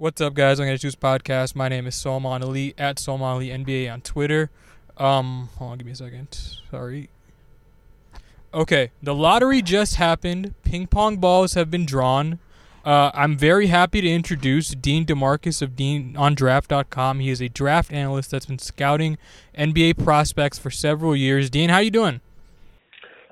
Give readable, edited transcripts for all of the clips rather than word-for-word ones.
What's up, guys? I'm going to do this podcast. My name is Solomon Ali, at Solomon Ali NBA on Twitter. Hold on, give me a second. Sorry. Okay, the lottery just happened. Ping pong balls have been drawn. I'm very happy to introduce Dean DeMarcus of DeanOnDraft.com. He is a draft analyst that's been scouting NBA prospects for several years. Dean, how you doing?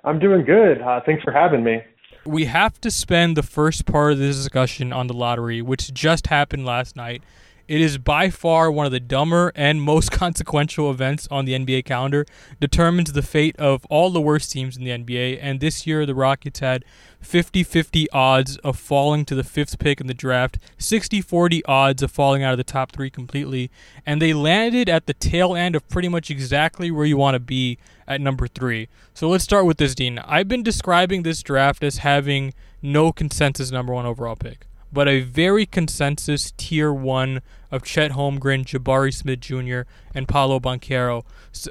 I'm doing good. Thanks for having me. We have to spend the first part of this discussion on the lottery, which just happened last night. It is by far one of the dumber and most consequential events on the NBA calendar. Determines the fate of all the worst teams in the NBA, and this year the Rockets had 50-50 odds of falling to the fifth pick in the draft, 60-40 odds of falling out of the top three completely, and they landed at the tail end of pretty much exactly where you want to be at number three. So let's start with this, Dean. I've been describing this draft as having no consensus number one overall pick, but a very consensus tier one of Chet Holmgren, Jabari Smith Jr., and Paolo Banchero. So,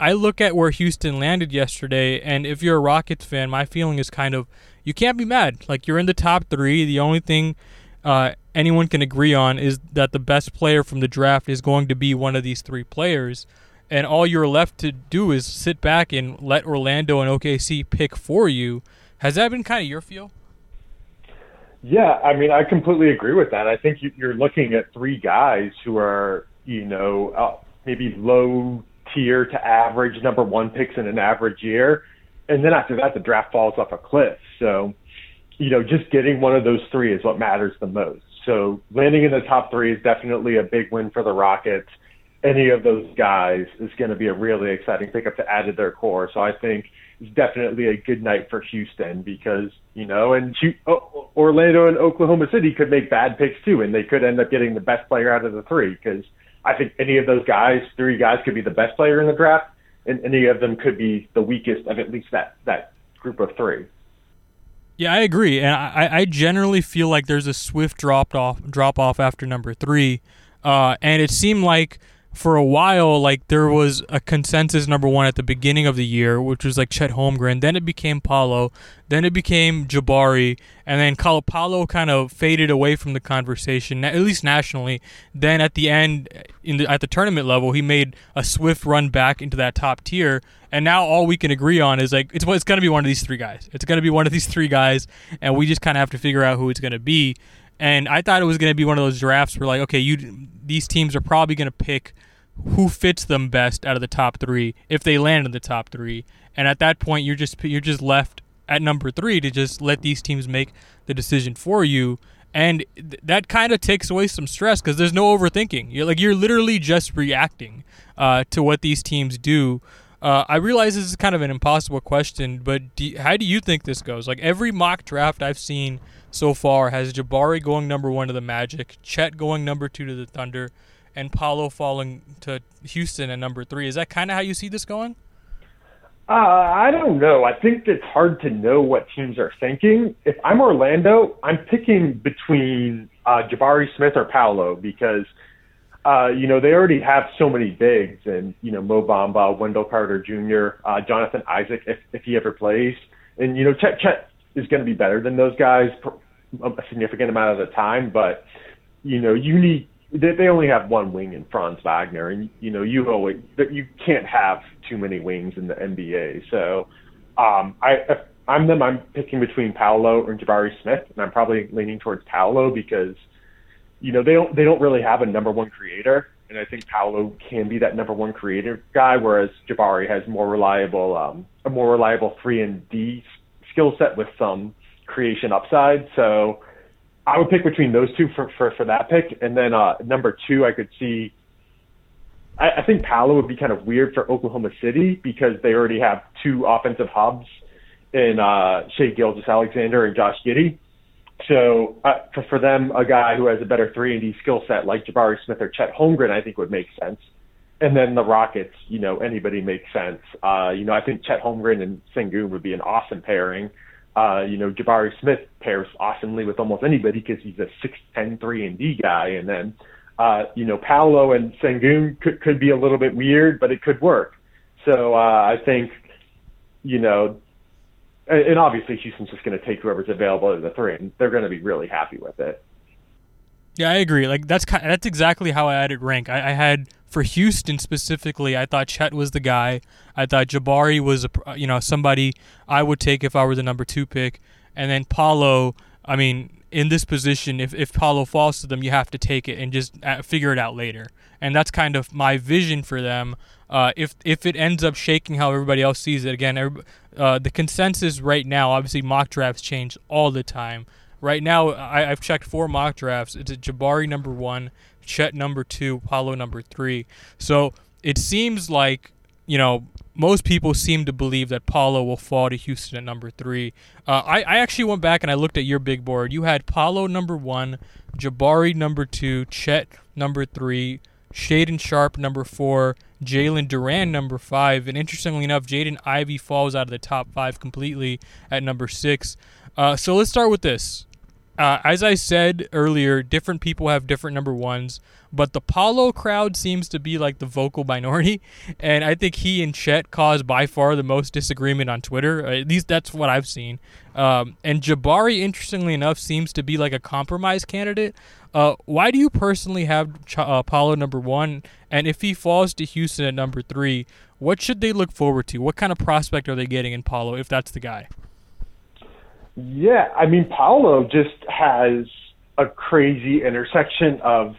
I look at where Houston landed yesterday, and if you're a Rockets fan, my feeling is kind of, you can't be mad. You're in the top three. The only thing anyone can agree on is that the best player from the draft is going to be one of these three players, and all you're left to do is sit back and let Orlando and OKC pick for you. Has that been kind of your feel? Yeah, I completely agree with that. I think you're looking at three guys who are, maybe low tier to average number one picks in an average year. And then after that, the draft falls off a cliff. So, just getting one of those three is what matters the most. So landing in the top three is definitely a big win for the Rockets. Any of those guys is going to be a really exciting pickup to add to their core. So I think it's definitely a good night for Houston because, and Orlando and Oklahoma City could make bad picks too, and they could end up getting the best player out of the three because I think any of those guys, three guys, could be the best player in the draft, and any of them could be the weakest of at least that group of three. Yeah, I agree. And I generally feel like there's a swift drop off after number three. And it seemed like for a while, there was a consensus number one at the beginning of the year, which was Chet Holmgren. Then it became Paolo. Then it became Jabari. And then Paolo kind of faded away from the conversation, at least nationally. Then at the end, at the tournament level, he made a swift run back into that top tier. And now all we can agree on is it's going to be one of these three guys. It's going to be one of these three guys, and we just kind of have to figure out who it's going to be. And I thought it was going to be one of those drafts where, these teams are probably going to pick who fits them best out of the top three if they land in the top three. And at that point, you're just left at number three to just let these teams make the decision for you. And that kind of takes away some stress because there's no overthinking. You're literally just reacting to what these teams do. I realize this is kind of an impossible question, but how do you think this goes? Every mock draft I've seen so far has Jabari going number one to the Magic, Chet going number two to the Thunder, and Paolo falling to Houston at number three. Is that kind of how you see this going? I don't know. I think it's hard to know what teams are thinking. If I'm Orlando, I'm picking between Jabari Smith or Paolo because – they already have so many bigs and, Mo Bamba, Wendell Carter Jr., Jonathan Isaac, if he ever plays. And, Chet is going to be better than those guys a significant amount of the time. But, they only have one wing in Franz Wagner. And, you can't have too many wings in the NBA. So if I'm them, I'm picking between Paolo and Jabari Smith. And I'm probably leaning towards Paolo because, they don't really have a number one creator, and I think Paolo can be that number one creator guy, whereas Jabari has a more reliable 3-and-D skill set with some creation upside. So I would pick between those two for that pick, and then number two, I could see. I think Paolo would be kind of weird for Oklahoma City because they already have two offensive hubs in Shai Gilgeous-Alexander and Josh Giddey. So for them, a guy who has a better 3-and-D skill set like Jabari Smith or Chet Holmgren, I think would make sense. And then the Rockets, anybody makes sense. I think Chet Holmgren and Sengun would be an awesome pairing. Jabari Smith pairs awesomely with almost anybody because he's a 6'10", 3-and-D guy. And then, Paolo and Sengun could be a little bit weird, but it could work. So I think, and obviously Houston's just going to take whoever's available at the three, and they're going to be really happy with it. Yeah, I agree. Like that's exactly how I added rank. I had for Houston specifically. I thought Chet was the guy. I thought Jabari was somebody I would take if I were the number 2 pick, and then Paolo. I mean, in this position, if Paolo falls to them, you have to take it and just figure it out later. And that's kind of my vision for them. If it ends up shaking how everybody else sees it, again, the consensus right now, obviously mock drafts change all the time. Right now, I've checked 4 mock drafts. It's Jabari number 1, Chet number 2, Paolo number 3. So it seems like, most people seem to believe that Paolo will fall to Houston at number 3. I actually went back and I looked at your big board. You had Paolo number 1, Jabari number 2, Chet number 3, Shaedon Sharpe number 4, Jalen Duren number 5, and interestingly enough, Jaden Ivey falls out of the top 5 completely at number 6. So let's start with this. As I said earlier, different people have different number 1s, but the Paolo crowd seems to be like the vocal minority, and I think he and Chet caused by far the most disagreement on Twitter. At least that's what I've seen. And Jabari, interestingly enough, seems to be like a compromise candidate. Why do you personally have Paolo number 1? And if he falls to Houston at number 3, what should they look forward to? What kind of prospect are they getting in Paolo if that's the guy? Yeah, I mean, Paolo just has a crazy intersection of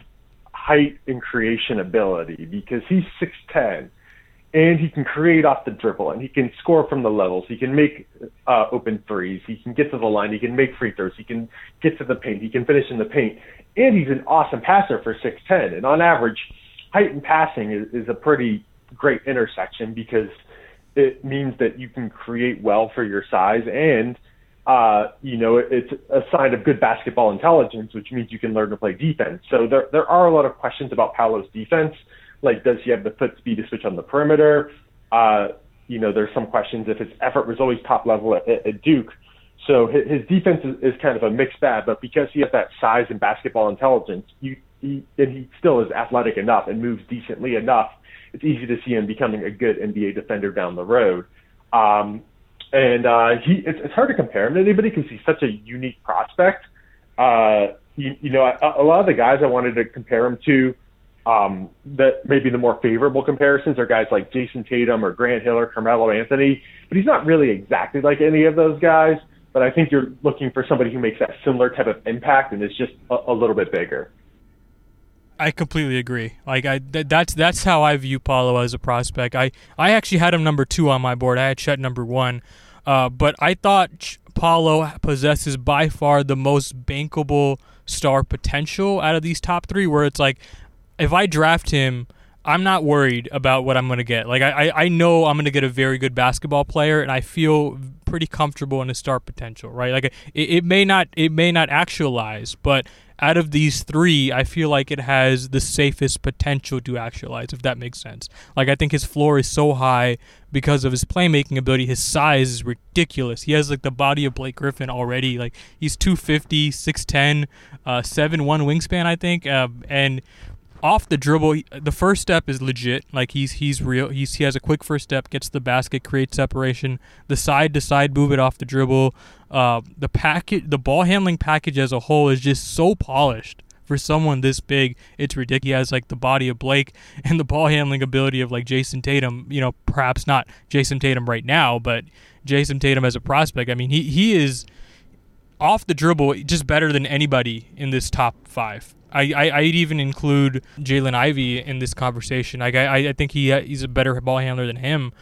height and creation ability because he's 6'10", and he can create off the dribble, and he can score from the levels. He can make open threes. He can get to the line. He can make free throws. He can get to the paint. He can finish in the paint. And he's an awesome passer for 6'10". And on average, height and passing is a pretty great intersection because it means that you can create well for your size and – it's a sign of good basketball intelligence, which means you can learn to play defense. So there are a lot of questions about Paolo's defense. Like, does he have the foot speed to switch on the perimeter? There's some questions if his effort was always top level at Duke. So his defense is kind of a mixed bag, but because he has that size and basketball intelligence, he still is athletic enough and moves decently enough, it's easy to see him becoming a good NBA defender down the road. It's hard to compare him to anybody because he's such a unique prospect. A lot of the guys I wanted to compare him to, that maybe the more favorable comparisons are guys like Jason Tatum or Grant Hill or Carmelo Anthony, but he's not really exactly like any of those guys. But I think you're looking for somebody who makes that similar type of impact and is just a little bit bigger. I completely agree. Like that's how I view Paolo as a prospect. I actually had him number 2 on my board. I had Chet number 1, but I thought Paolo possesses by far the most bankable star potential out of these top 3. Where it's like, if I draft him, I'm not worried about what I'm going to get. Like I know I'm going to get a very good basketball player, and I feel pretty comfortable in his star potential. Right? Like it may not actualize, but out of these 3, I feel like it has the safest potential to actualize, if that makes sense. Like, I think his floor is so high because of his playmaking ability. His size is ridiculous. He has, like, the body of Blake Griffin already. Like, he's 250, 6'10", 7'1", wingspan, I think. And off the dribble, the first step is legit. Like, he's real. He has a quick first step, gets the basket, creates separation. The side-to-side movement off the dribble. The ball handling package as a whole is just so polished for someone this big. It's ridiculous. He has like the body of Blake and the ball handling ability of like Jason Tatum. Perhaps not Jason Tatum right now, but Jason Tatum as a prospect. I mean, he is off the dribble just better than anybody in this top 5. I'd even include Jalen Ivey in this conversation. Like I think he's a better ball handler than him.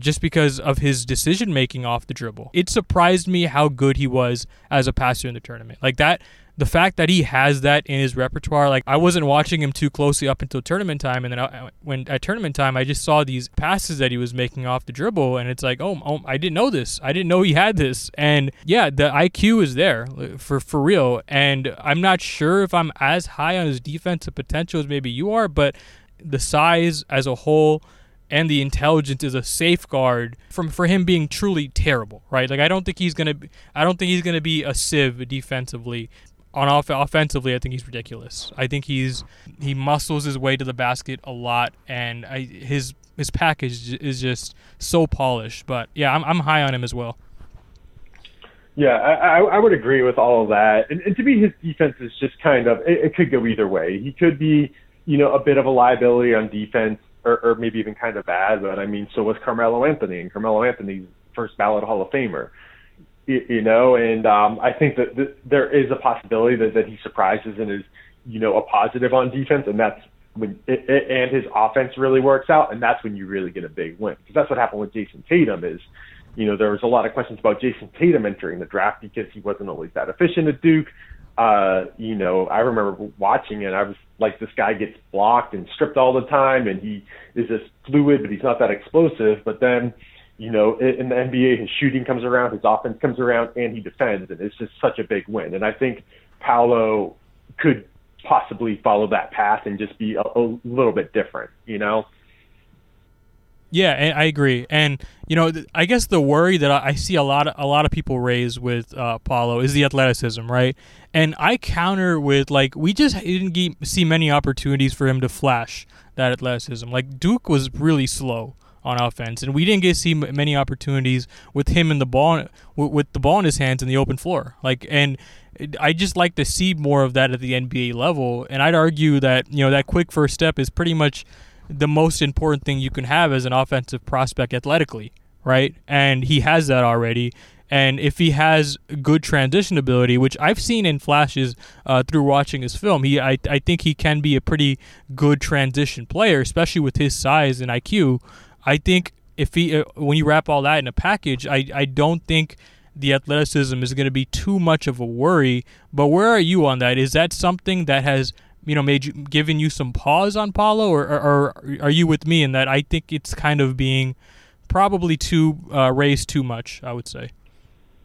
Just because of his decision-making off the dribble. It surprised me how good he was as a passer in the tournament. Like that, the fact that he has that in his repertoire, like I wasn't watching him too closely up until tournament time, and then when at tournament time, I just saw these passes that he was making off the dribble, and it's like, oh I didn't know this. I didn't know he had this. And yeah, the IQ is there, for real, and I'm not sure if I'm as high on his defensive potential as maybe you are, but the size as a whole and the intelligence is a safeguard for him being truly terrible, right? Like I don't think he's gonna be a sieve defensively. Offensively, I think he's ridiculous. I think he muscles his way to the basket a lot, and his package is just so polished. But yeah, I'm high on him as well. Yeah, I would agree with all of that. And to me, his defense is just kind of, it could go either way. He could be, you know, a bit of a liability on defense, or maybe even kind of bad. But I mean, so was Carmelo Anthony, and Carmelo Anthony's first ballot Hall of Famer, you know. And I think that there is a possibility that he surprises and is, you know, a positive on defense, and that's when and his offense really works out, and that's when you really get a big win. Because that's what happened with Jason Tatum is, you know, there was a lot of questions about Jason Tatum entering the draft because he wasn't always that efficient at Duke. You know, I remember watching it. I was like, this guy gets blocked and stripped all the time, and he is this fluid, but he's not that explosive. But then, you know, in the NBA, his shooting comes around, his offense comes around, and he defends, and it's just such a big win. And I think Paolo could possibly follow that path and just be a little bit different, you know? Yeah, I agree. And, you know, I guess the worry that I see a lot of people raise with Paolo is the athleticism, right? And I counter with, like, we just didn't see many opportunities for him to flash that athleticism. Like, Duke was really slow on offense, and we didn't get to see many opportunities with him and the ball, with the ball in his hands in the open floor. Like, and I just like to see more of that at the NBA level. And I'd argue that, you know, that quick first step is pretty much the most important thing you can have as an offensive prospect athletically, right? And he has that already. And if he has good transition ability, which I've seen in flashes through watching his film, I think he can be a pretty good transition player, especially with his size and IQ. I think if he when you wrap all that in a package, I don't think the athleticism is going to be too much of a worry. But where are you on that? Is that something that has, you know, given you some pause on Paolo, or are you with me in that I think it's kind of being probably too raised too much, I would say?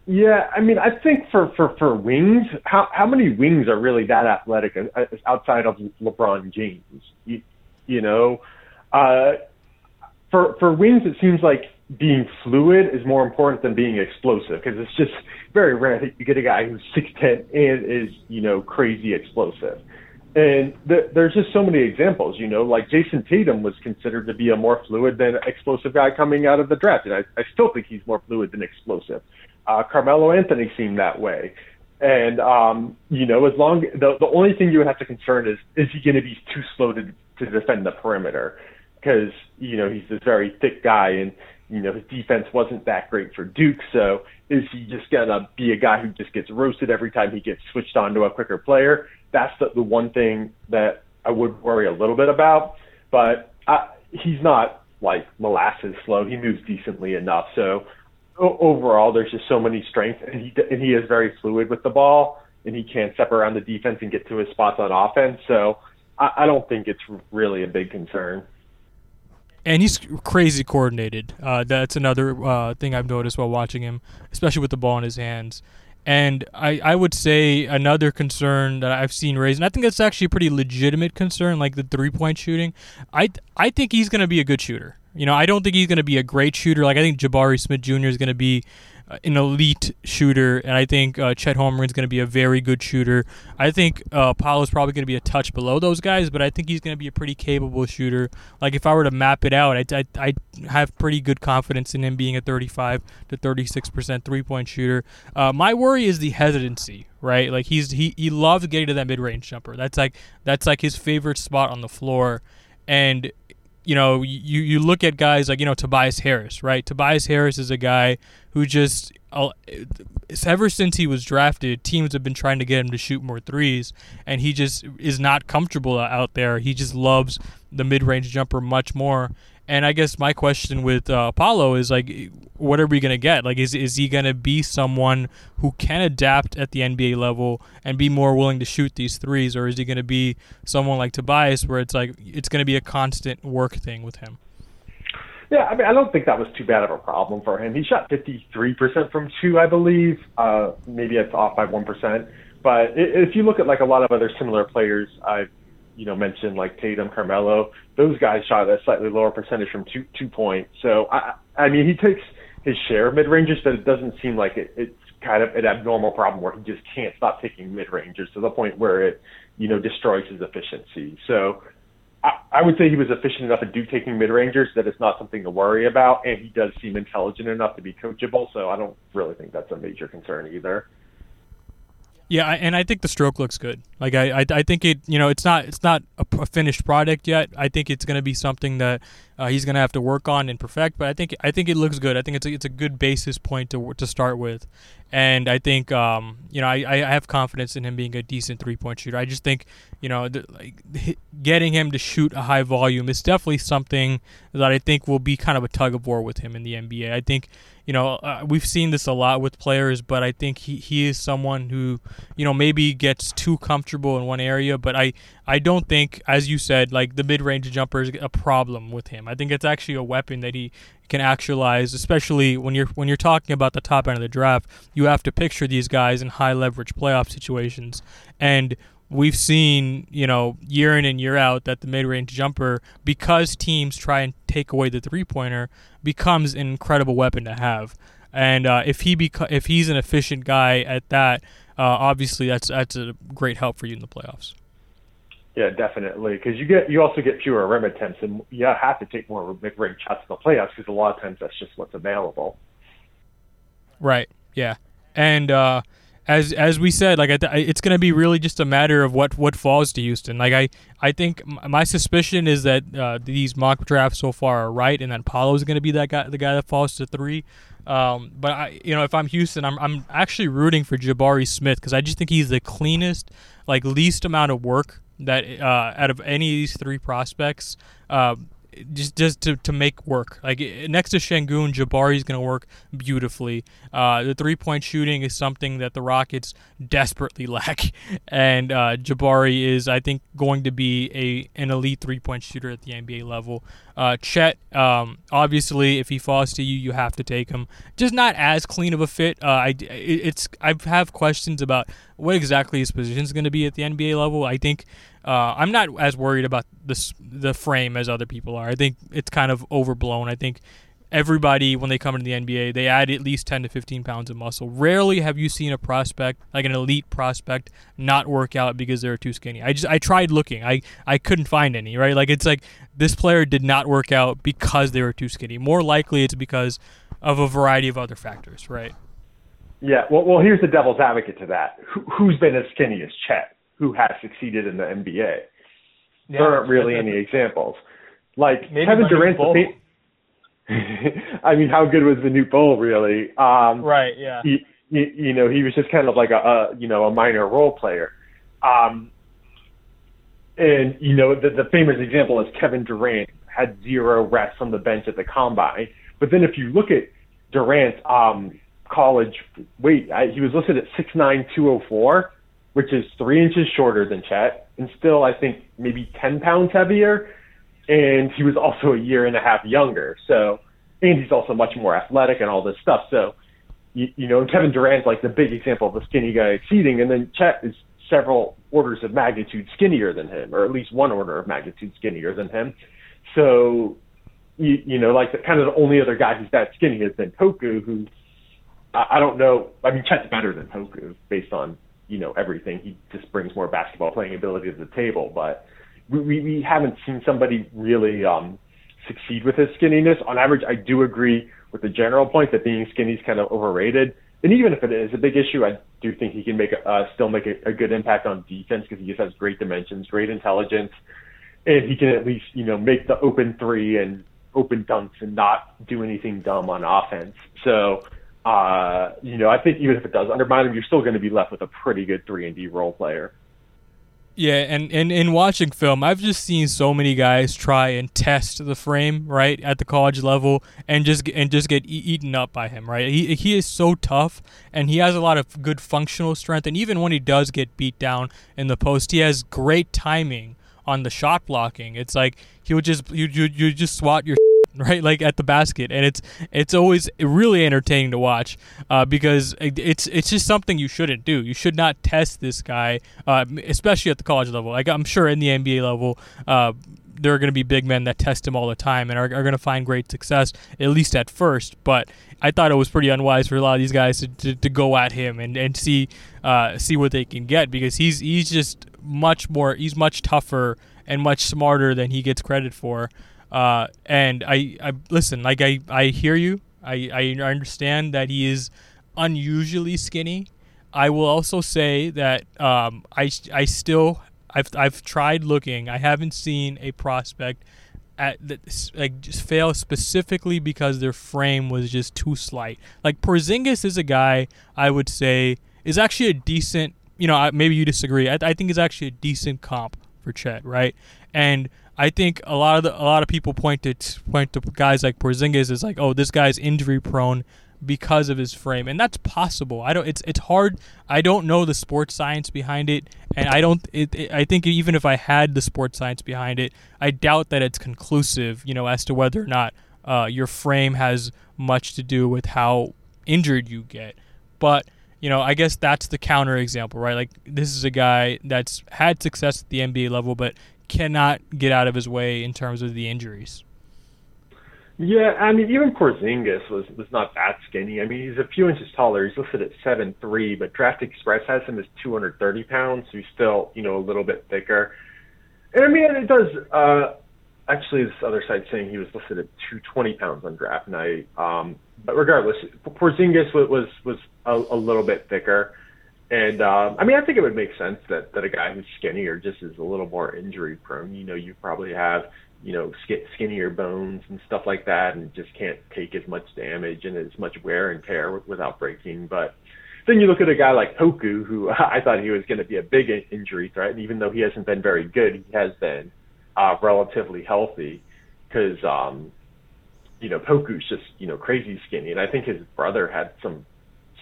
Yeah, I mean, I think for wings, how many wings are really that athletic outside of LeBron James? You know, for wings, it seems like being fluid is more important than being explosive, because it's just very rare that you get a guy who's 6'10" and is, you know, crazy explosive. And there's just so many examples, you know, like Jason Tatum was considered to be a more fluid than explosive guy coming out of the draft. And I still think he's more fluid than explosive. Carmelo Anthony seemed that way. And, you know, as long the only thing you would have to concern is he going to be too slow to defend the perimeter? Because, you know, he's this very thick guy, and, you know, his defense wasn't that great for Duke. So is he just going to be a guy who just gets roasted every time he gets switched on to a quicker player? That's the one thing that I would worry a little bit about. But he's not like molasses slow. He moves decently enough. So overall, there's just so many strengths, and he is very fluid with the ball, and he can step around the defense and get to his spots on offense. So I don't think it's really a big concern. And he's crazy coordinated. That's another thing I've noticed while watching him, especially with the ball in his hands. And I would say another concern that I've seen raised, and I think that's actually a pretty legitimate concern, like the three-point shooting. I think he's going to be a good shooter. You know, I don't think he's going to be a great shooter. Like, I think Jabari Smith Jr. is going to be an elite shooter, and I think Chet Holmgren is going to be a very good shooter. I think Paolo's probably going to be a touch below those guys, but I think he's going to be a pretty capable shooter. Like, if I were to map it out, I have pretty good confidence in him being a 35 to 36% three-point shooter. My worry is the hesitancy, right? Like, he loves getting to that mid-range jumper. That's like his favorite spot on the floor. And you know, you look at guys like, you know, Tobias Harris, right? Tobias Harris is a guy who just, ever since he was drafted, teams have been trying to get him to shoot more threes, and he just is not comfortable out there. He just loves the mid-range jumper much more. And I guess my question with Paolo is, like, what are we going to get? Like, is he going to be someone who can adapt at the NBA level and be more willing to shoot these threes, or is he going to be someone like Tobias where it's like it's going to be a constant work thing with him? Yeah, I mean, I don't think that was too bad of a problem for him. He shot 53% from two, I believe. Maybe it's off by 1%. But if you look at, like, a lot of other similar players I've, you know, mentioned, like Tatum, Carmelo, those guys shot a slightly lower percentage from two points. So, I mean, he takes his share of mid-rangers, but it doesn't seem like it's kind of an abnormal problem where he just can't stop taking mid-rangers to the point where it, you know, destroys his efficiency. So I would say he was efficient enough at taking mid-rangers that it's not something to worry about, and he does seem intelligent enough to be coachable, so I don't really think that's a major concern either. Yeah, and I think the stroke looks good. Like I think it, you know, it's not a finished product yet. I think it's going to be something that he's going to have to work on and perfect. But I think it looks good. I think it's a good basis point to start with, and I think you know, I have confidence in him being a decent 3-point shooter. I just think, you know, getting him to shoot a high volume is definitely something that I think will be kind of a tug of war with him in the NBA. I think, you know, we've seen this a lot with players, but I think he is someone who, you know, maybe gets too comfortable in one area. But I don't think, as you said, like the mid-range jumper is a problem with him. I think it's actually a weapon that he can actualize, especially when you're talking about the top end of the draft. You have to picture these guys in high leverage playoff situations, and we've seen, you know, year in and year out that the mid-range jumper, because teams try and take away the three-pointer, becomes an incredible weapon to have. And if he's an efficient guy at that, obviously that's a great help for you in the playoffs. Yeah, definitely, because you also get fewer rim attempts, and you have to take more mid-range shots in the playoffs because a lot of times that's just what's available. Right. Yeah, and As we said, like it's going to be really just a matter of what falls to Houston. Like I think my suspicion is that these mock drafts so far are right, and that Paolo is going to be the guy that falls to three. But if I'm Houston, I'm actually rooting for Jabari Smith because I just think he's the cleanest, like least amount of work that out of any of these three prospects. Just to make work. Like next to Sengun, Jabari's going to work beautifully. The 3-point shooting is something that the Rockets desperately lack, and Jabari is, I think, going to be an elite 3-point shooter at the NBA level. Chet, obviously, if he falls to you, you have to take him. Just not as clean of a fit. I have questions about what exactly his position is going to be at the NBA level. I think I'm not as worried about the frame as other people are. I think it's kind of overblown. I think everybody, when they come into the NBA, they add at least 10 to 15 pounds of muscle. Rarely have you seen a prospect, like an elite prospect, not work out because they're too skinny. I tried looking. I couldn't find any, right? Like it's like this player did not work out because they were too skinny. More likely it's because of a variety of other factors, right? Yeah, well here's the devil's advocate to that. Who's been as skinny as Chet, who has succeeded in the NBA? Yeah, there aren't really any examples. Like Kevin Durant, I mean, how good was the new bowl, really? Right, yeah. He was just kind of like a minor role player. And, you know, the famous example is Kevin Durant had 0 reps from the bench at the Combine. But then if you look at Durant's college weight, he was listed at 6'9", 204, which is 3 inches shorter than Chet, and still, I think, maybe 10 pounds heavier. And he was also a year and a half younger. So, and he's also much more athletic and all this stuff. So, you know, Kevin Durant's like the big example of a skinny guy exceeding. And then Chet is several orders of magnitude skinnier than him, or at least one order of magnitude skinnier than him. So, you know, like the only other guy who's that skinny has been Poku, who I don't know. I mean, Chet's better than Poku based on, you know, everything. He just brings more basketball playing ability to the table, but we haven't seen somebody really succeed with his skinniness. On average, I do agree with the general point that being skinny is kind of overrated. And even if it is a big issue, I do think he can still make a good impact on defense because he just has great dimensions, great intelligence, and he can at least, you know, make the open three and open dunks and not do anything dumb on offense. So, you know, I think even if it does undermine him, you're still going to be left with a pretty good 3-and-D role player. Yeah, and in watching film, I've just seen so many guys try and test the frame, right, at the college level, and just get eaten up by him, right? He is so tough, and he has a lot of good functional strength, and even when he does get beat down in the post, he has great timing on the shot blocking. It's like he would just you just swat your right, like at the basket, and it's always really entertaining to watch because it's just something you shouldn't do. You should not test this guy, especially at the college level. Like I'm sure in the NBA level, there are going to be big men that test him all the time and are going to find great success, at least at first. But I thought it was pretty unwise for a lot of these guys to go at him and see what they can get, because he's just he's much tougher and much smarter than he gets credit for. And I listen, like I hear you. I understand that he is unusually skinny. I will also say that I've tried looking. I haven't seen a prospect just fail specifically because their frame was just too slight. Like Porzingis is a guy I would say is actually a decent, maybe you disagree. I think is actually a decent comp for Chet, right? And I think a lot of people point to guys like Porzingis as like, oh, this guy's injury prone because of his frame, and that's possible. It's hard. I don't know the sports science behind it, and I think even if I had the sports science behind it, I doubt that it's conclusive, as to whether or not your frame has much to do with how injured you get. But I guess that's the counterexample, right? Like this is a guy that's had success at the NBA level, but cannot get out of his way in terms of the injuries. Yeah, I mean, even Porzingis was not that skinny. I mean, he's a few inches taller. He's listed at 7'3", but Draft Express has him as 230 pounds, so he's still, a little bit thicker. And I mean, it does, actually this other site's saying he was listed at 220 pounds on draft night. But regardless, Porzingis was a little bit thicker. And, I mean, I think it would make sense that a guy who's skinnier just is a little more injury prone. You probably have, skinnier bones and stuff like that, and just can't take as much damage and as much wear and tear without breaking. But then you look at a guy like Poku, who I thought he was going to be a big injury threat. And even though he hasn't been very good, he has been relatively healthy because, Poku's just, crazy skinny. And I think his brother had some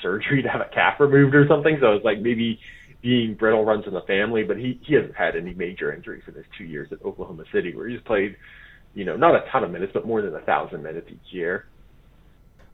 surgery to have a calf removed or something, so it's like maybe being brittle runs in the family, but he hasn't had any major injuries in his 2 years at Oklahoma City, where he's played not a ton of minutes but more than 1,000 minutes each year.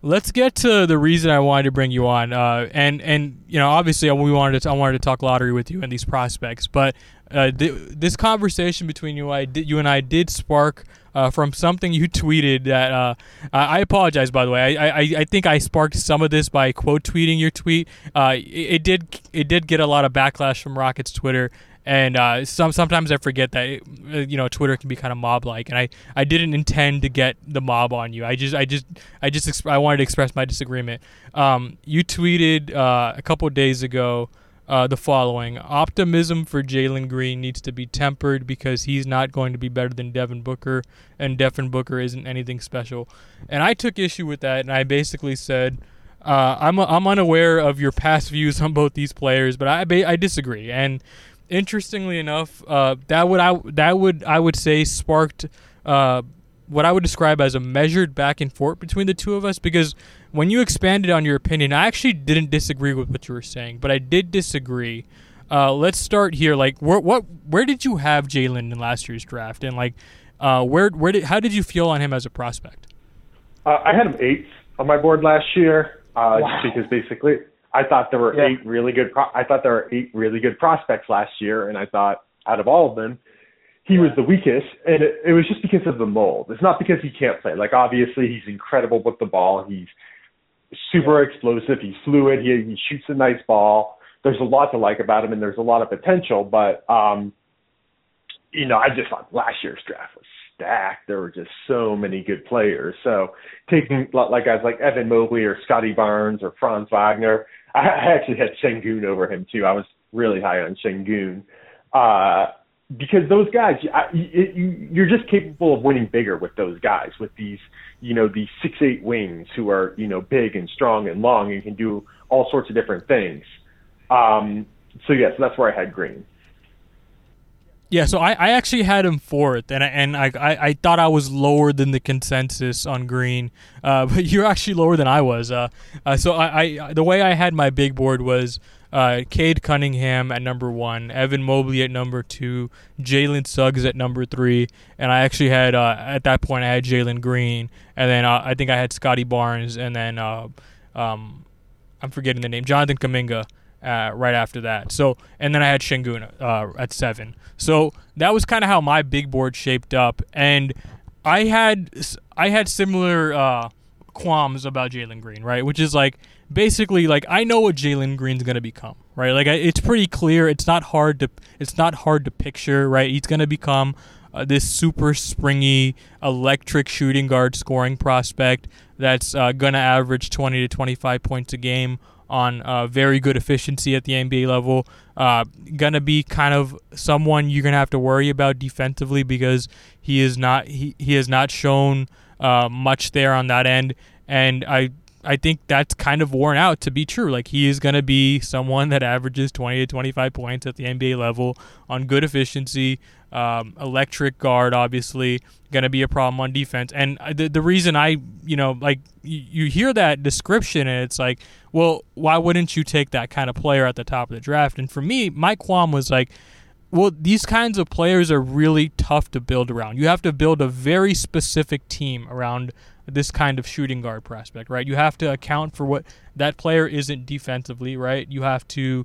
Let's get to the reason I wanted to bring you on, and obviously I wanted to talk lottery with you and these prospects, but this conversation between you and I did spark from something you tweeted that I apologize, by the way. I think I sparked some of this by quote tweeting your tweet. It did get a lot of backlash from Rockets Twitter, and sometimes I forget that Twitter can be kind of mob like, and I didn't intend to get the mob on you. I wanted to express my disagreement. You tweeted a couple of days ago the following: optimism for Jalen Green needs to be tempered because he's not going to be better than Devin Booker, and Devin Booker isn't anything special. And I took issue with that, and I basically said, I'm unaware of your past views on both these players, but I disagree. And interestingly enough, that would sparked what I would describe as a measured back and forth between the two of us, because when you expanded on your opinion, I actually didn't disagree with what you were saying, but I did disagree. Let's start here. Like, where did you have Jalen in last year's draft, and like, how did you feel on him as a prospect? I had him 8th on my board last year, wow. Just because basically I thought there were 8 really good. I thought there were 8 really good prospects last year, and I thought out of all of them, he was the weakest, and it was just because of the mold. It's not because he can't play. Like, obviously, he's incredible with the ball. He's super explosive. He's fluid. He shoots a nice ball. There's a lot to like about him, and there's a lot of potential. But, I just thought last year's draft was stacked. There were just so many good players. So taking like guys like Evan Mobley or Scotty Barnes or Franz Wagner, I actually had Sengun over him, too. I was really high on Sengun. Because those guys, you're just capable of winning bigger with those guys, with these, these 6'8" wings who are, big and strong and long and can do all sorts of different things. So that's where I had Green. Yeah, so I actually had him 4th, and I thought I was lower than the consensus on Green, but you're actually lower than I was. So the way I had my big board was Cade Cunningham at number 1, Evan Mobley at number 2, Jalen Suggs at number 3, and I actually had at that point I had Jalen Green, and then I think I had Scotty Barnes, and then I'm forgetting the name, Jonathan Kuminga right after that. So, and then I had Sengun at 7. So that was kind of how my big board shaped up, and I had similar qualms about Jalen Green, right? Which is like, basically, like, I know what Jalen Green's gonna become, right? Like, it's pretty clear. It's not hard to picture, right? He's gonna become this super springy, electric shooting guard scoring prospect that's gonna average 20 to 25 points a game on very good efficiency at the NBA level. Gonna be kind of someone you're gonna have to worry about defensively because he has not shown much there on that end, and I think that's kind of worn out to be true. Like, he is going to be someone that averages 20 to 25 points at the NBA level on good efficiency, electric guard, obviously, going to be a problem on defense. And the reason I, you know, like, you hear that description and it's like, well, why wouldn't you take that kind of player at the top of the draft? And for me, my qualm was like, well, these kinds of players are really tough to build around. You have to build a very specific team around this kind of shooting guard prospect, right? You have to account for what that player isn't defensively, right? You have to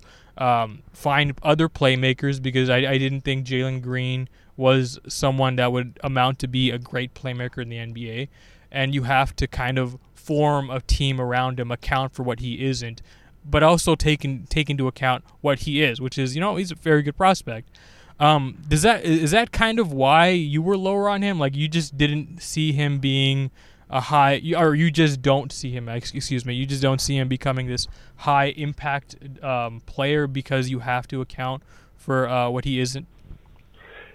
find other playmakers, because I didn't think Jalen Green was someone that would amount to be a great playmaker in the NBA. And you have to kind of form a team around him, account for what he isn't, but also take into account what he is, which is, you know, he's a very good prospect. Is that kind of why you were lower on him? Like, you just didn't see him being a high, or you just don't see him, excuse me, you just don't see him becoming this high impact player because you have to account for what he isn't?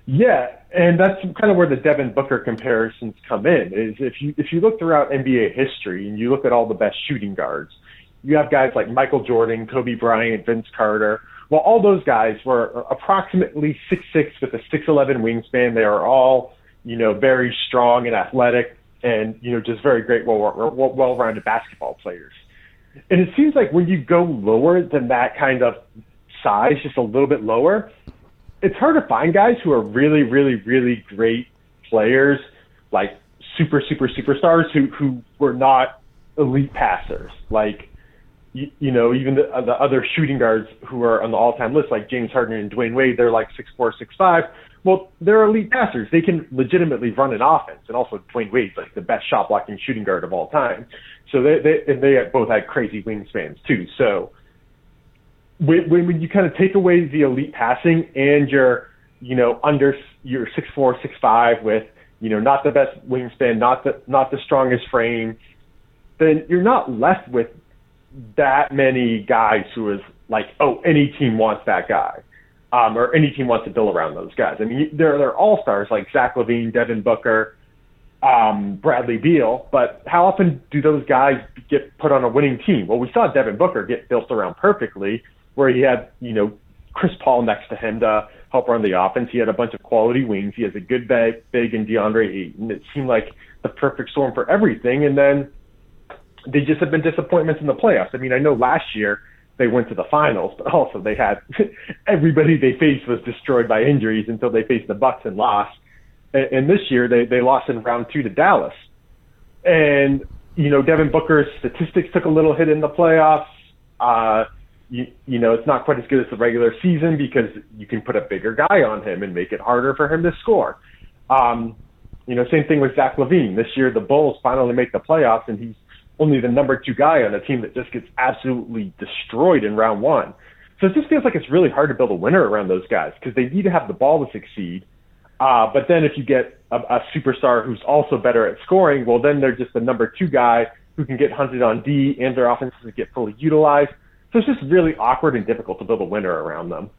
Yeah, and that's kind of where the Devin Booker comparisons come in, is if you look throughout NBA history and you look at all the best shooting guards, you have guys like Michael Jordan, Kobe Bryant, Vince Carter. Well, all those guys were approximately 6'6" with a 6'11" wingspan. They are all, you know, very strong and athletic, and, you know, just very great, well-rounded basketball players. And it seems like when you go lower than that kind of size, just a little bit lower, it's hard to find guys who are really, really, really great players, like superstars who were not elite passers. Like, you know, even the other shooting guards who are on the all-time list, like James Harden and Dwayne Wade, they're like 6'4", 6'5". Well, they're elite passers. They can legitimately run an offense. And also Dwayne Wade's like the best shot-blocking shooting guard of all time. So they both had crazy wingspans too. So when you kind of take away the elite passing and you're, you know, under your 6'4", 6'5", with, you know, not the best wingspan, not the strongest frame, then you're not left with that many guys who is like, oh, any team wants that guy, or any team wants to build around those guys. I mean, they're all-stars like Zach LaVine, Devin Booker, Bradley Beal, but how often do those guys get put on a winning team? Well, we saw Devin Booker get built around perfectly, where he had, you know, Chris Paul next to him to help run the offense. He had a bunch of quality wings. He has a good big in DeAndre Ayton. It seemed like the perfect storm for everything, and then they just have been disappointments in the playoffs. I mean, I know last year they went to the finals, but also they had everybody they faced was destroyed by injuries until they faced the Bucks and lost. And this year they lost in round 2 to Dallas. And, you know, Devin Booker's statistics took a little hit in the playoffs. You know, it's not quite as good as the regular season because you can put a bigger guy on him and make it harder for him to score. You know, same thing with Zach LaVine. This year the Bulls finally make the playoffs, and he's only the number 2 guy on a team that just gets absolutely destroyed in round 1. So it just feels like it's really hard to build a winner around those guys because they need to have the ball to succeed. But then if you get a superstar who's also better at scoring, well, then they're just the number 2 guy who can get hunted on D, and their offenses get fully utilized. So it's just really awkward and difficult to build a winner around them.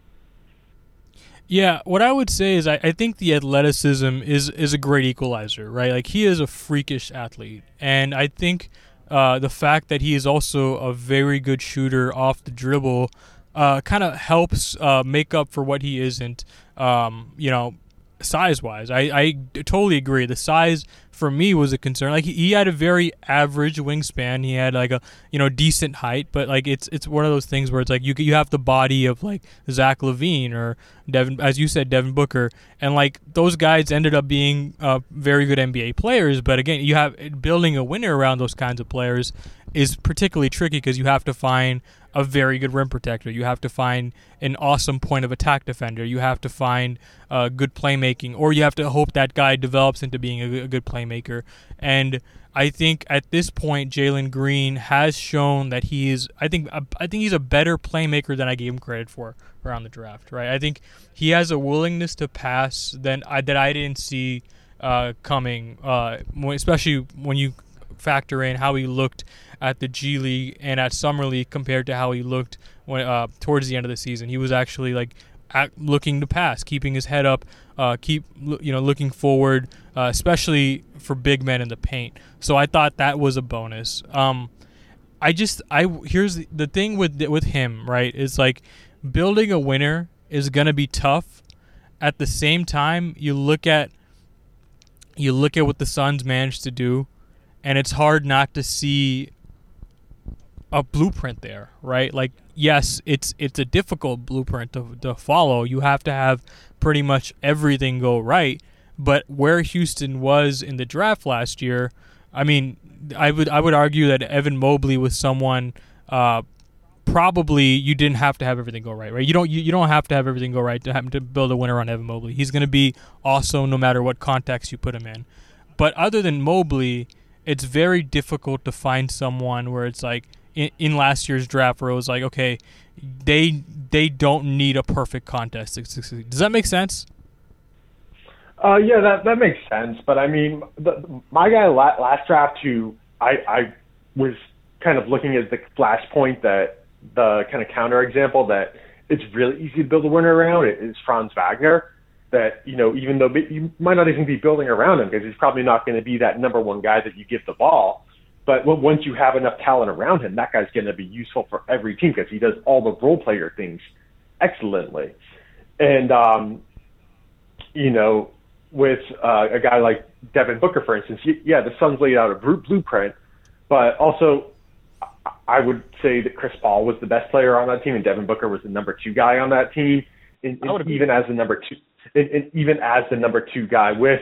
Yeah, what I would say is I think the athleticism is a great equalizer, right? Like, he is a freakish athlete, and I think the fact that he is also a very good shooter off the dribble kind of helps make up for what he isn't, you know, size-wise. I totally agree. The size for me was a concern. Like, he had a very average wingspan. He had like a, you know, decent height, but like it's one of those things where it's like you have the body of like Zach LaVine or Devin, as you said, Devin Booker, and like those guys ended up being very good NBA players. But again, you have building a winner around those kinds of players is particularly tricky because you have to find a very good rim protector. You have to find an awesome point of attack defender. You have to find good playmaking, or you have to hope that guy develops into being a good playmaker. And I think at this point, Jalen Green has shown that he is. I think he's a better playmaker than I gave him credit for around the draft. Right? I think he has a willingness to pass that I didn't see coming, especially when you factor in how he looked at the G League and at Summer League compared to how he looked when towards the end of the season. He was actually looking to pass, keeping his head up, looking forward, especially for big men in the paint. So I thought that was a bonus. Here's the thing with him, right? It's like building a winner is gonna be tough. At the same time, you look at what the Suns managed to do, and it's hard not to see a blueprint there, right? Like, yes, it's a difficult blueprint to follow. You have to have pretty much everything go right. But where Houston was in the draft last year, I mean, I would argue that Evan Mobley was someone probably you didn't have to have everything go right, right? You don't have to have everything go right to happen to build a winner on Evan Mobley. He's going to be awesome no matter what context you put him in. But other than Mobley, it's very difficult to find someone where it's like, in last year's draft, where it was like, okay, they don't need a perfect contest to succeed. Does that make sense? Yeah, that makes sense. But I mean, my guy last draft, who I was kind of looking at the flashpoint, that the kind of counterexample that it's really easy to build a winner around, is Franz Wagner. That, you know, even though you might not even be building around him, because he's probably not going to be that number one guy that you give the ball. But once you have enough talent around him, that guy's going to be useful for every team because he does all the role player things excellently. And, you know, with a guy like Devin Booker, for instance, yeah, the Suns laid out a blueprint, but also I would say that Chris Paul was the best player on that team, and Devin Booker was the number two guy on that team, and even as the number two guy with,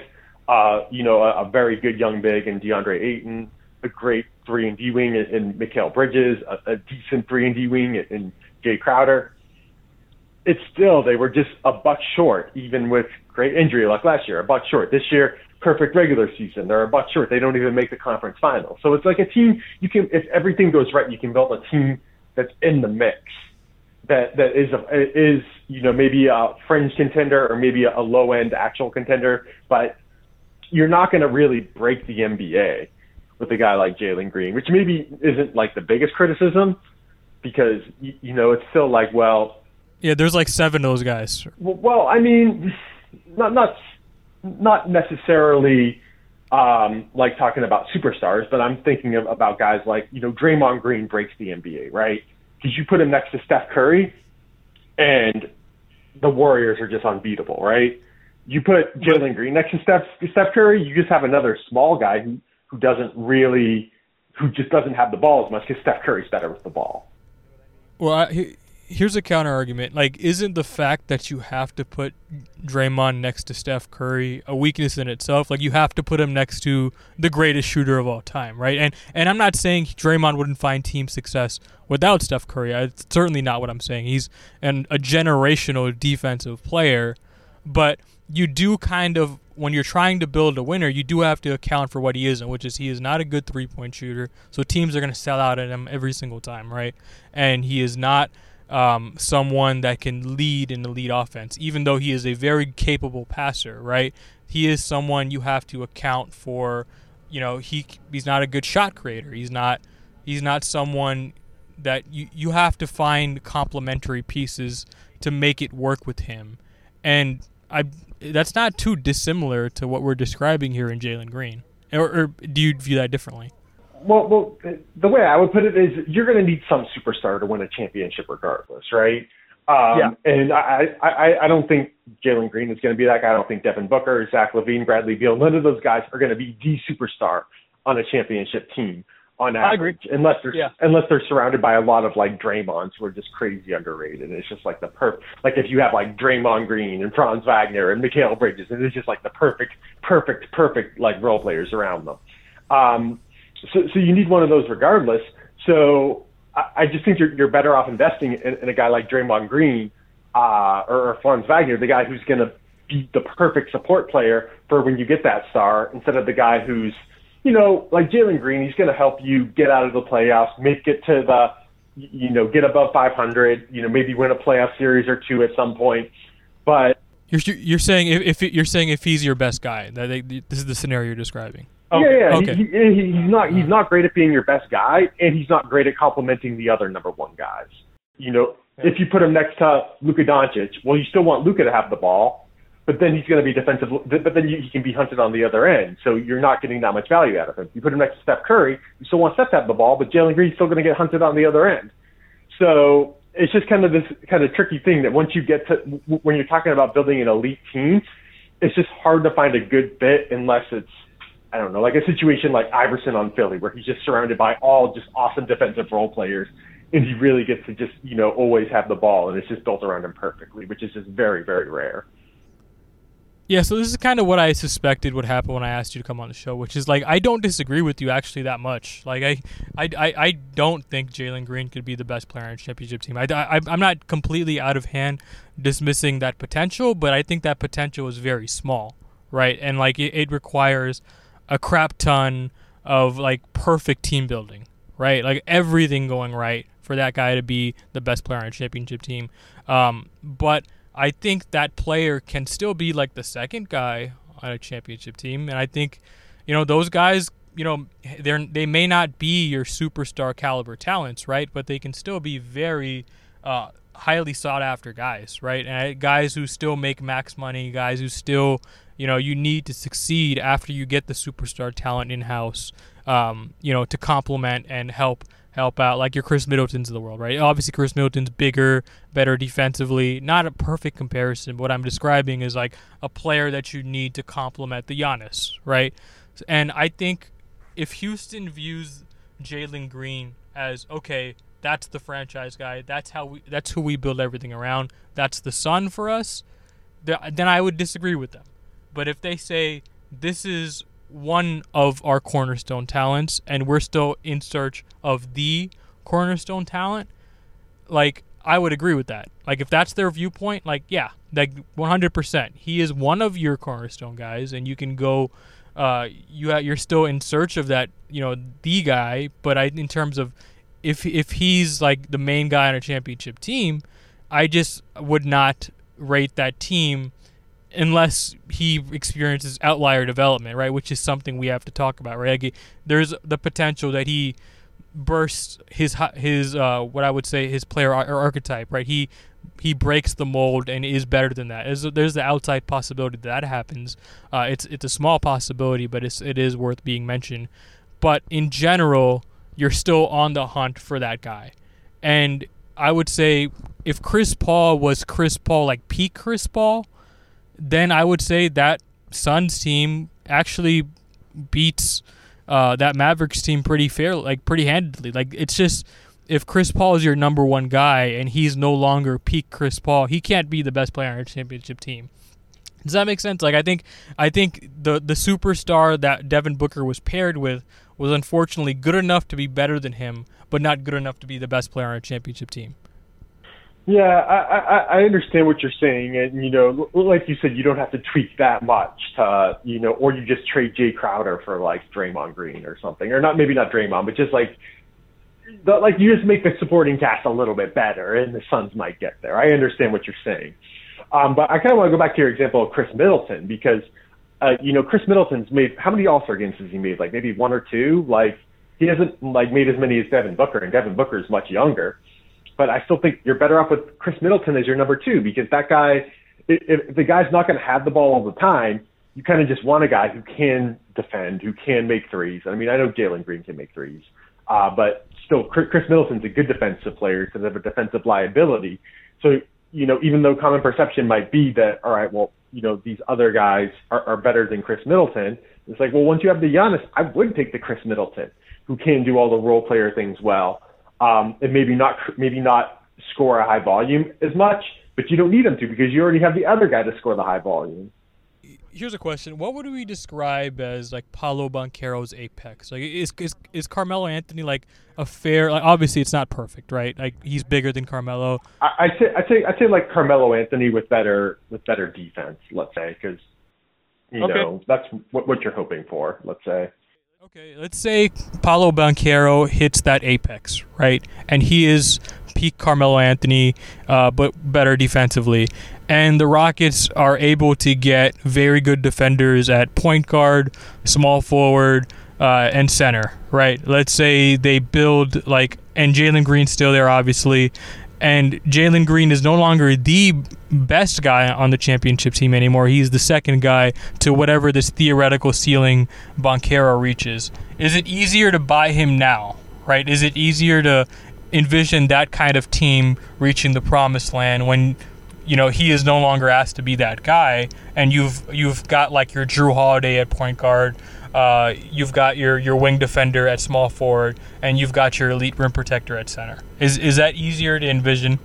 you know, a very good young big in DeAndre Ayton, a great 3-and-D wing in Mikhail Bridges, a decent 3-and-D wing in Jay Crowder. It's still, they were just a buck short, even with great injury like last year, a buck short. This year, perfect regular season, they're a buck short. They don't even make the conference final. So it's like a team, you can, if everything goes right, you can build a team that's in the mix, that is, you know, maybe a fringe contender or maybe a low-end actual contender, but you're not going to really break the NBA with a guy like Jalen Green, which maybe isn't like the biggest criticism, because you know, it's still like, well, yeah, there's like seven of those guys. Well, I mean, not necessarily like talking about superstars, but I'm thinking about guys like, you know, Draymond Green breaks the NBA, right? Because you put him next to Steph Curry, and the Warriors are just unbeatable, right? You put Jalen Green next to Steph Curry, you just have another small guy who just doesn't have the ball as much, because Steph Curry's better with the ball. Well, here's a counter argument. Like, isn't the fact that you have to put Draymond next to Steph Curry a weakness in itself? Like, you have to put him next to the greatest shooter of all time, right? And I'm not saying Draymond wouldn't find team success without Steph Curry. It's certainly not what I'm saying. He's a generational defensive player, but you do kind of, when you're trying to build a winner, you do have to account for what he isn't, which is he is not a good three-point shooter, so teams are going to sell out at him every single time, right? And he is not someone that can lead in the lead offense, even though he is a very capable passer, right? He is someone you have to account for. You know, he's not a good shot creator. He's not someone that you have to find complementary pieces to make it work with him. And that's not too dissimilar to what we're describing here in Jalen Green. Or do you view that differently? Well, the way I would put it is, you're going to need some superstar to win a championship regardless, right? Yeah. And I don't think Jalen Green is going to be that guy. I don't think Devin Booker, Zach LaVine, Bradley Beal, none of those guys are going to be the superstar on a championship team on average. I agree. Unless they're surrounded by a lot of like Draymonds who are just crazy underrated. It's just like the perfect, like if you have like Draymond Green and Franz Wagner and Mikhail Bridges, and it's just like the perfect like role players around them. So you need one of those regardless. So I just think you're better off investing in a guy like Draymond Green or Franz Wagner, the guy who's going to be the perfect support player for when you get that star, instead of the guy who's, you know, like Jalen Green, he's going to help you get out of the playoffs, make it to the, you know, get above 500, you know, maybe win a playoff series or two at some point. But you're saying if he's your best guy, that this is the scenario you're describing. Okay. Yeah, yeah. Okay. He's not great at being your best guy, and he's not great at complimenting the other number one guys. You know, if you put him next to Luka Doncic, well, you still want Luka to have the ball, but then he's going to be defensive. But then he can be hunted on the other end, so you're not getting that much value out of him. You put him next to Steph Curry, you still want Steph to have the ball, but Jalen Green's still going to get hunted on the other end. So it's just kind of this kind of tricky thing that once you get to when you're talking about building an elite team, it's just hard to find a good fit unless it's, I don't know, like a situation like Iverson on Philly, where he's just surrounded by all just awesome defensive role players, and he really gets to just, you know, always have the ball, and it's just built around him perfectly, which is just very, very rare. Yeah, so this is kind of what I suspected would happen when I asked you to come on the show, which is, like, I don't disagree with you actually that much. Like, I don't think Jalen Green could be the best player on a championship team. I'm not completely out of hand dismissing that potential, but I think that potential is very small, right? And, like, it requires a crap ton of, like, perfect team building, right? Like, everything going right for that guy to be the best player on a championship team. But I think that player can still be, like, the second guy on a championship team. And I think, you know, those guys, you know, they may not be your superstar caliber talents, right? But they can still be very highly sought after guys, right? And guys who still make max money, guys who still, you know, you need to succeed after you get the superstar talent in-house, you know, to complement and help out, like your Khris Middletons of the world, right? Obviously, Khris Middleton's bigger, better defensively. Not a perfect comparison, but what I'm describing is, like, a player that you need to complement the Giannis, right? And I think if Houston views Jalen Green as, okay, that's the franchise guy, that's who we build everything around, that's the sun for us, then I would disagree with them. But if they say, this is one of our cornerstone talents and we're still in search of the cornerstone talent, like, I would agree with that. Like, if that's their viewpoint, like, yeah, like 100%. He is one of your cornerstone guys and you can go, you're still in search of that, you know, the guy. But in terms of if he's, like, the main guy on a championship team, I just would not rate that team unless he experiences outlier development, right, which is something we have to talk about, right? Like, there's the potential that he bursts his what I would say his player archetype, right? He breaks the mold and is better than that. There's the outside possibility that happens. It's a small possibility, but it is worth being mentioned. But in general, you're still on the hunt for that guy. And I would say if Chris Paul was Chris Paul, like peak Chris Paul, then I would say that Suns team actually beats that Mavericks team pretty fairly, like pretty handedly. Like, it's just, if Chris Paul is your number one guy and he's no longer peak Chris Paul, he can't be the best player on a championship team. Does that make sense? Like, I think the superstar that Devin Booker was paired with was unfortunately good enough to be better than him, but not good enough to be the best player on a championship team. Yeah, I understand what you're saying. And, you know, like you said, you don't have to tweak that much to, you know, or you just trade Jay Crowder for, like, Draymond Green or something. Or not, maybe not Draymond, but just, like, you just make the supporting cast a little bit better and the Suns might get there. I understand what you're saying. But I kind of want to go back to your example of Khris Middleton because, you know, Khris Middleton's made, how many All-Star games has he made? Like, maybe one or two? Like, he hasn't, like, made as many as Devin Booker, and Devin Booker's much younger. But I still think you're better off with Khris Middleton as your number two because that guy, if the guy's not going to have the ball all the time, you kind of just want a guy who can defend, who can make threes. I mean, I know Jalen Green can make threes, but still, Khris Middleton's a good defensive player because of a defensive liability. So, you know, even though common perception might be that, all right, well, you know, these other guys are better than Khris Middleton, it's like, well, once you have the Giannis, I would take the Khris Middleton who can do all the role player things well. And maybe not score a high volume as much, but you don't need him to because you already have the other guy to score the high volume. here's a question. What would we describe as like Paolo Banchero's apex? Like, is Carmelo Anthony like a fair? Like, obviously, it's not perfect, right? Like, he's bigger than Carmelo. I'd say like Carmelo Anthony with better defense. Let's say, because you know that's what you're hoping for. Let's say. Okay, let's say Paolo Banchero hits that apex, right? And he is peak Carmelo Anthony, but better defensively. And the Rockets are able to get very good defenders at point guard, small forward, and center, right? Let's say they build, like, and Jalen Green's still there, obviously. And Jalen Green is no longer the best guy on the championship team anymore. He's the second guy to whatever this theoretical ceiling Banchero reaches. Is it easier to buy him now, right? Is it easier to envision that kind of team reaching the promised land when, you know, he is no longer asked to be that guy, and you've got like your Jrue Holiday at point guard, you've got your wing defender at small forward, and you've got your elite rim protector at center. Is that easier to envision?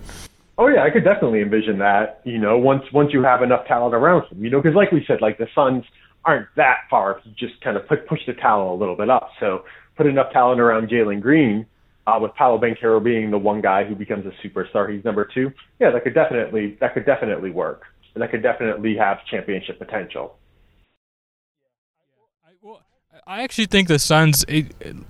Oh yeah, I could definitely envision that. You know, once you have enough talent around him, you know, because like we said, like the Suns aren't that far. You just kind of push the talent a little bit up. So put enough talent around Jalen Green, with Paolo Banchero being the one guy who becomes a superstar. He's number two. Yeah, that could definitely work. And that could definitely have championship potential. I actually think the Suns,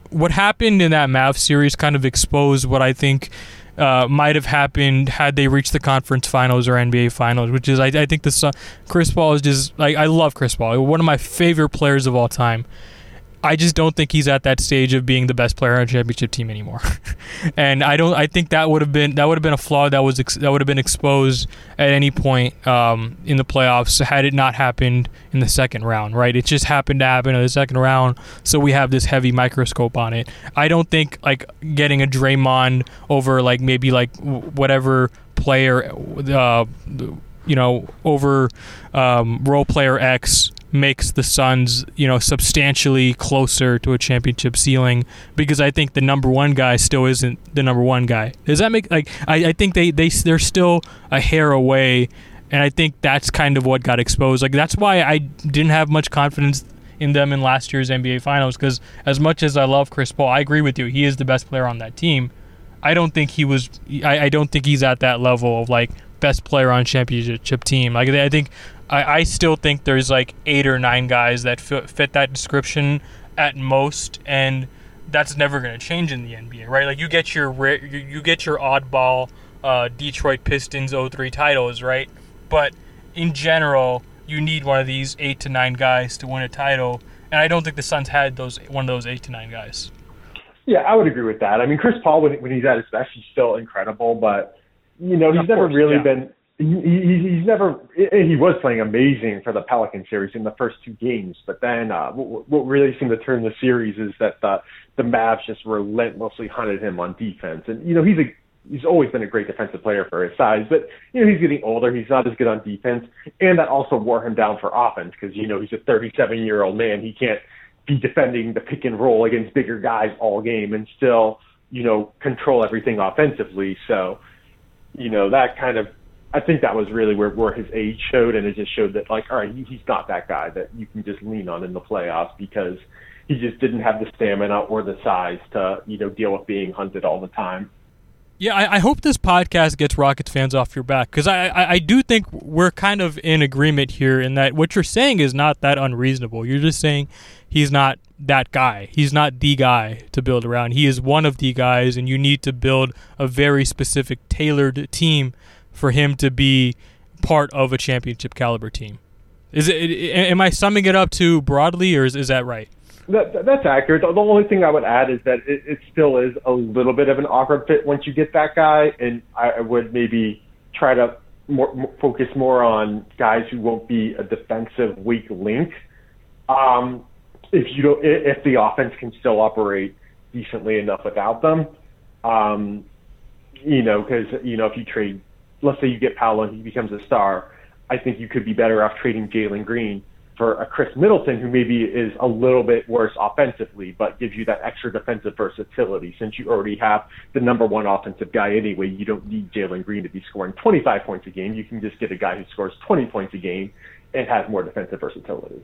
what happened in that Mavs series kind of exposed what I think might have happened had they reached the conference finals or NBA finals, which is I think the Suns, Chris Paul is just, like, I love Chris Paul, one of my favorite players of all time. I just don't think he's at that stage of being the best player on a championship team anymore. And I think that would have been a flaw that would have been exposed at any point in the playoffs had it not happened in the second round, right? It just happened to happen in the second round, so we have this heavy microscope on it. I don't think like getting a Draymond over like maybe like whatever player over role player X makes the Suns, you know, substantially closer to a championship ceiling, because I think the number one guy still isn't the number one guy. Does that make, like, I think they're still a hair away, and I think that's kind of what got exposed. Like, that's why I didn't have much confidence in them in last year's NBA Finals, because as much as I love Chris Paul, I agree with you, he is the best player on that team. I don't think he was, I don't think he's at that level of, like, best player on championship team. Like, I think I still think there's like 8 or 9 guys that fit that description at most, and that's never going to change in the NBA, right? Like, you get your oddball Detroit Pistons 2003 titles, right? But in general, you need one of these 8 to 9 guys to win a title, and I don't think the Suns had one of those 8 to 9 guys. Yeah, I would agree with that. I mean, Chris Paul, when he's at his best, he's still incredible, but you know, he's never really been. He was playing amazing for the Pelican series in the first 2 games, but then what really seemed to turn the series is that the Mavs just relentlessly hunted him on defense. And you know, he's always been a great defensive player for his size, but you know, he's getting older. He's not as good on defense, and that also wore him down for offense, because you know, he's a 37-year-old man. He can't be defending the pick and roll against bigger guys all game and still, you know, control everything offensively. So you know, that kind of, I think that was really where his age showed, and it just showed that, like, all right, he's not that guy that you can just lean on in the playoffs, because he just didn't have the stamina or the size to, you know, deal with being hunted all the time. Yeah, I hope this podcast gets Rockets fans off your back, because I do think we're kind of in agreement here in that what you're saying is not that unreasonable. You're just saying he's not that guy. He's not the guy to build around. He is one of the guys, and you need to build a very specific, tailored team for him to be part of a championship caliber team. Am I summing it up too broadly, or is that right? That's accurate. The only thing I would add is that it still is a little bit of an awkward fit once you get that guy, and I would maybe try to focus more on guys who won't be a defensive weak link. If the offense can still operate decently enough without them, you know, because you know, if you trade, let's say you get Paolo and he becomes a star, I think you could be better off trading Jalen Green for a Khris Middleton, who maybe is a little bit worse offensively, but gives you that extra defensive versatility. Since you already have the number one offensive guy anyway, you don't need Jalen Green to be scoring 25 points a game. You can just get a guy who scores 20 points a game it has more defensive versatility.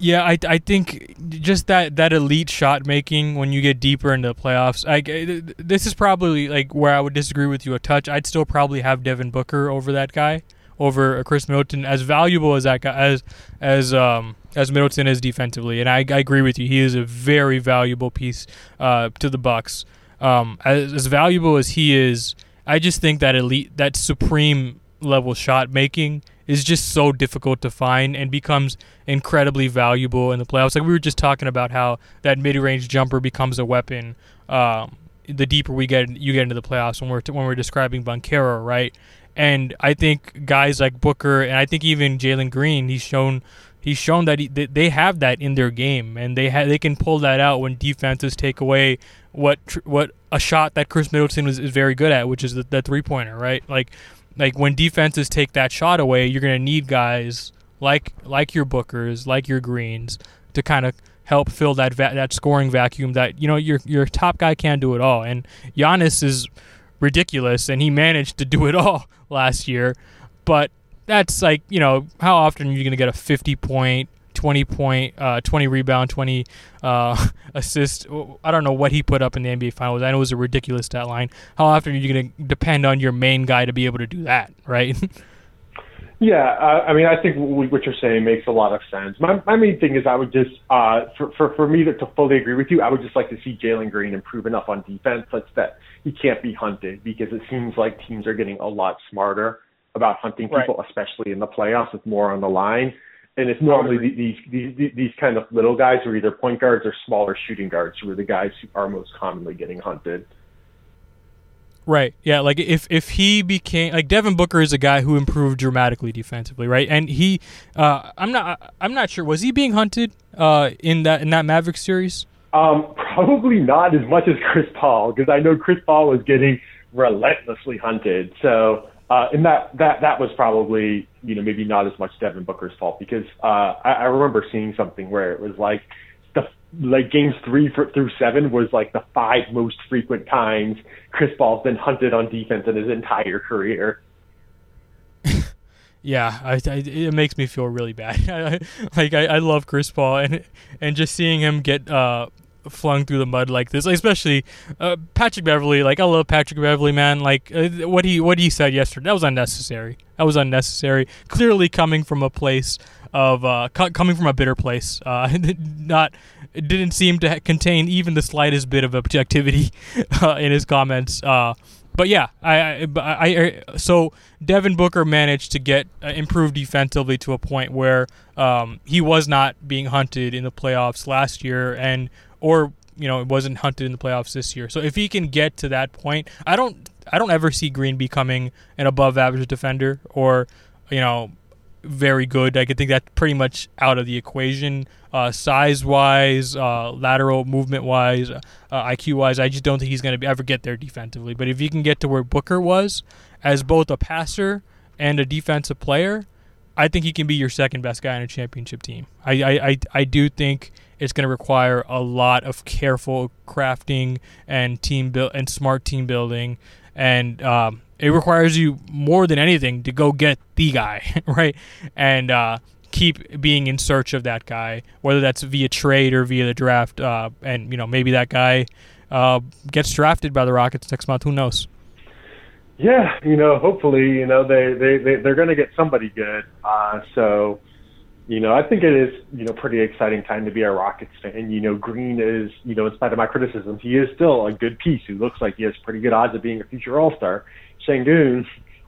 Yeah, I think just that elite shot making when you get deeper into the playoffs. This is probably like where I would disagree with you a touch. I'd still probably have Devin Booker over that guy, over Khris Middleton, as valuable as that guy as Middleton is defensively. And I agree with you. He is a very valuable piece to the Bucks. As valuable as he is, I just think that elite, that supreme level shot making is just so difficult to find and becomes incredibly valuable in the playoffs. Like we were just talking about how that mid-range jumper becomes a weapon the deeper you get into the playoffs when we're describing Banchero, right? And I think guys like Booker and I think even Jalen Green, he's shown that they have that in their game, and they can pull that out when defenses take away what a shot that Khris Middleton is very good at, which is the three-pointer, right? Like when defenses take that shot away, you're going to need guys like your Bookers, like your Greens, to kind of help fill that that scoring vacuum that, you know, your top guy can't do it all. And Giannis is ridiculous, and he managed to do it all last year. But that's like, you know, how often are you going to get a 50-point, 20-point, 20-rebound, 20-assist? I don't know what he put up in the NBA Finals. I know it was a ridiculous stat line. How often are you going to depend on your main guy to be able to do that, right? Yeah, I mean, I think what you're saying makes a lot of sense. My main thing is I would just, for me to fully agree with you, I would just like to see Jalen Green improve enough on defense such that he can't be hunted, because it seems like teams are getting a lot smarter about hunting people, right, especially in the playoffs with more on the line. And it's normally these kind of little guys who are either point guards or smaller shooting guards who are the guys who are most commonly getting hunted. Right. Yeah. Like if he became like Devin Booker is a guy who improved dramatically defensively, right? And he, I'm not sure, was he being hunted in that Mavericks series? Probably not as much as Chris Paul, because I know Chris Paul was getting relentlessly hunted. So. And that was probably, you know, maybe not as much Devin Booker's fault, because I remember seeing something where it was like games 3 through 7 was like the 5 most frequent times Chris Paul's been hunted on defense in his entire career. Yeah, it makes me feel really bad. I love Chris Paul, and just seeing him get flung through the mud like this, like especially Patrick Beverley. Like, I love Patrick Beverley, man. Like what he said yesterday, that was unnecessary, clearly coming from a place of coming from a bitter place. It didn't seem to contain even the slightest bit of objectivity in his comments. But yeah, so Devin Booker managed to get improved defensively to a point where he was not being hunted in the playoffs last year, or you know, it wasn't hunted in the playoffs this year. So if he can get to that point, I don't ever see Green becoming an above-average defender or, you know, very good. I could think that's pretty much out of the equation, size-wise, lateral movement-wise, IQ-wise. I just don't think he's going to ever get there defensively. But if he can get to where Booker was as both a passer and a defensive player, I think he can be your second-best guy on a championship team. I do think it's going to require a lot of careful crafting and smart team building, and it requires you more than anything to go get the guy, right? And keep being in search of that guy, whether that's via trade or via the draft. And you know, maybe that guy gets drafted by the Rockets next month. Who knows? Yeah, you know, hopefully, you know, they're going to get somebody good. So. You know, I think it is, you know, pretty exciting time to be a Rockets fan. You know, Green is, you know, in spite of my criticisms, he is still a good piece who looks like he has pretty good odds of being a future All-Star. Sengun,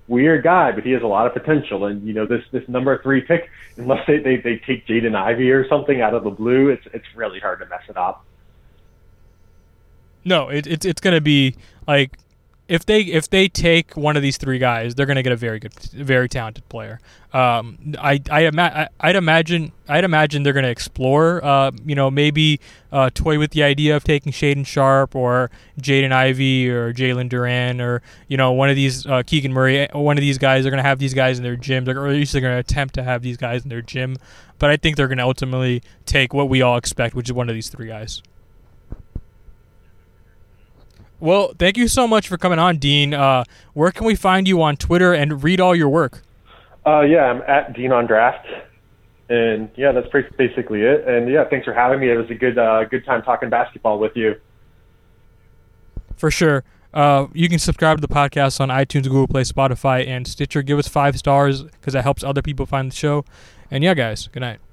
weird guy, but he has a lot of potential. And, you know, this number 3 pick, unless they take Jaden Ivey or something out of the blue, it's really hard to mess it up. No, it's going to be like, If they take one of these 3 guys, they're going to get a very talented player. I'd imagine they're going to explore, you know, maybe toy with the idea of taking Shaedon Sharpe or Jaden Ivey or Jalen Duren or, you know, one of these Keegan Murray. One of these guys, they're going to have these guys in their gym, or at least they're going to attempt to have these guys in their gym. But I think they're going to ultimately take what we all expect, which is one of these 3 guys. Well, thank you so much for coming on, Dean. Where can we find you on Twitter and read all your work? Yeah, I'm at DeanOnDraft. And, yeah, that's pretty basically it. And, yeah, thanks for having me. It was a good time talking basketball with you. For sure. You can subscribe to the podcast on iTunes, Google Play, Spotify, and Stitcher. Give us 5 stars because that helps other people find the show. And, yeah, guys, good night.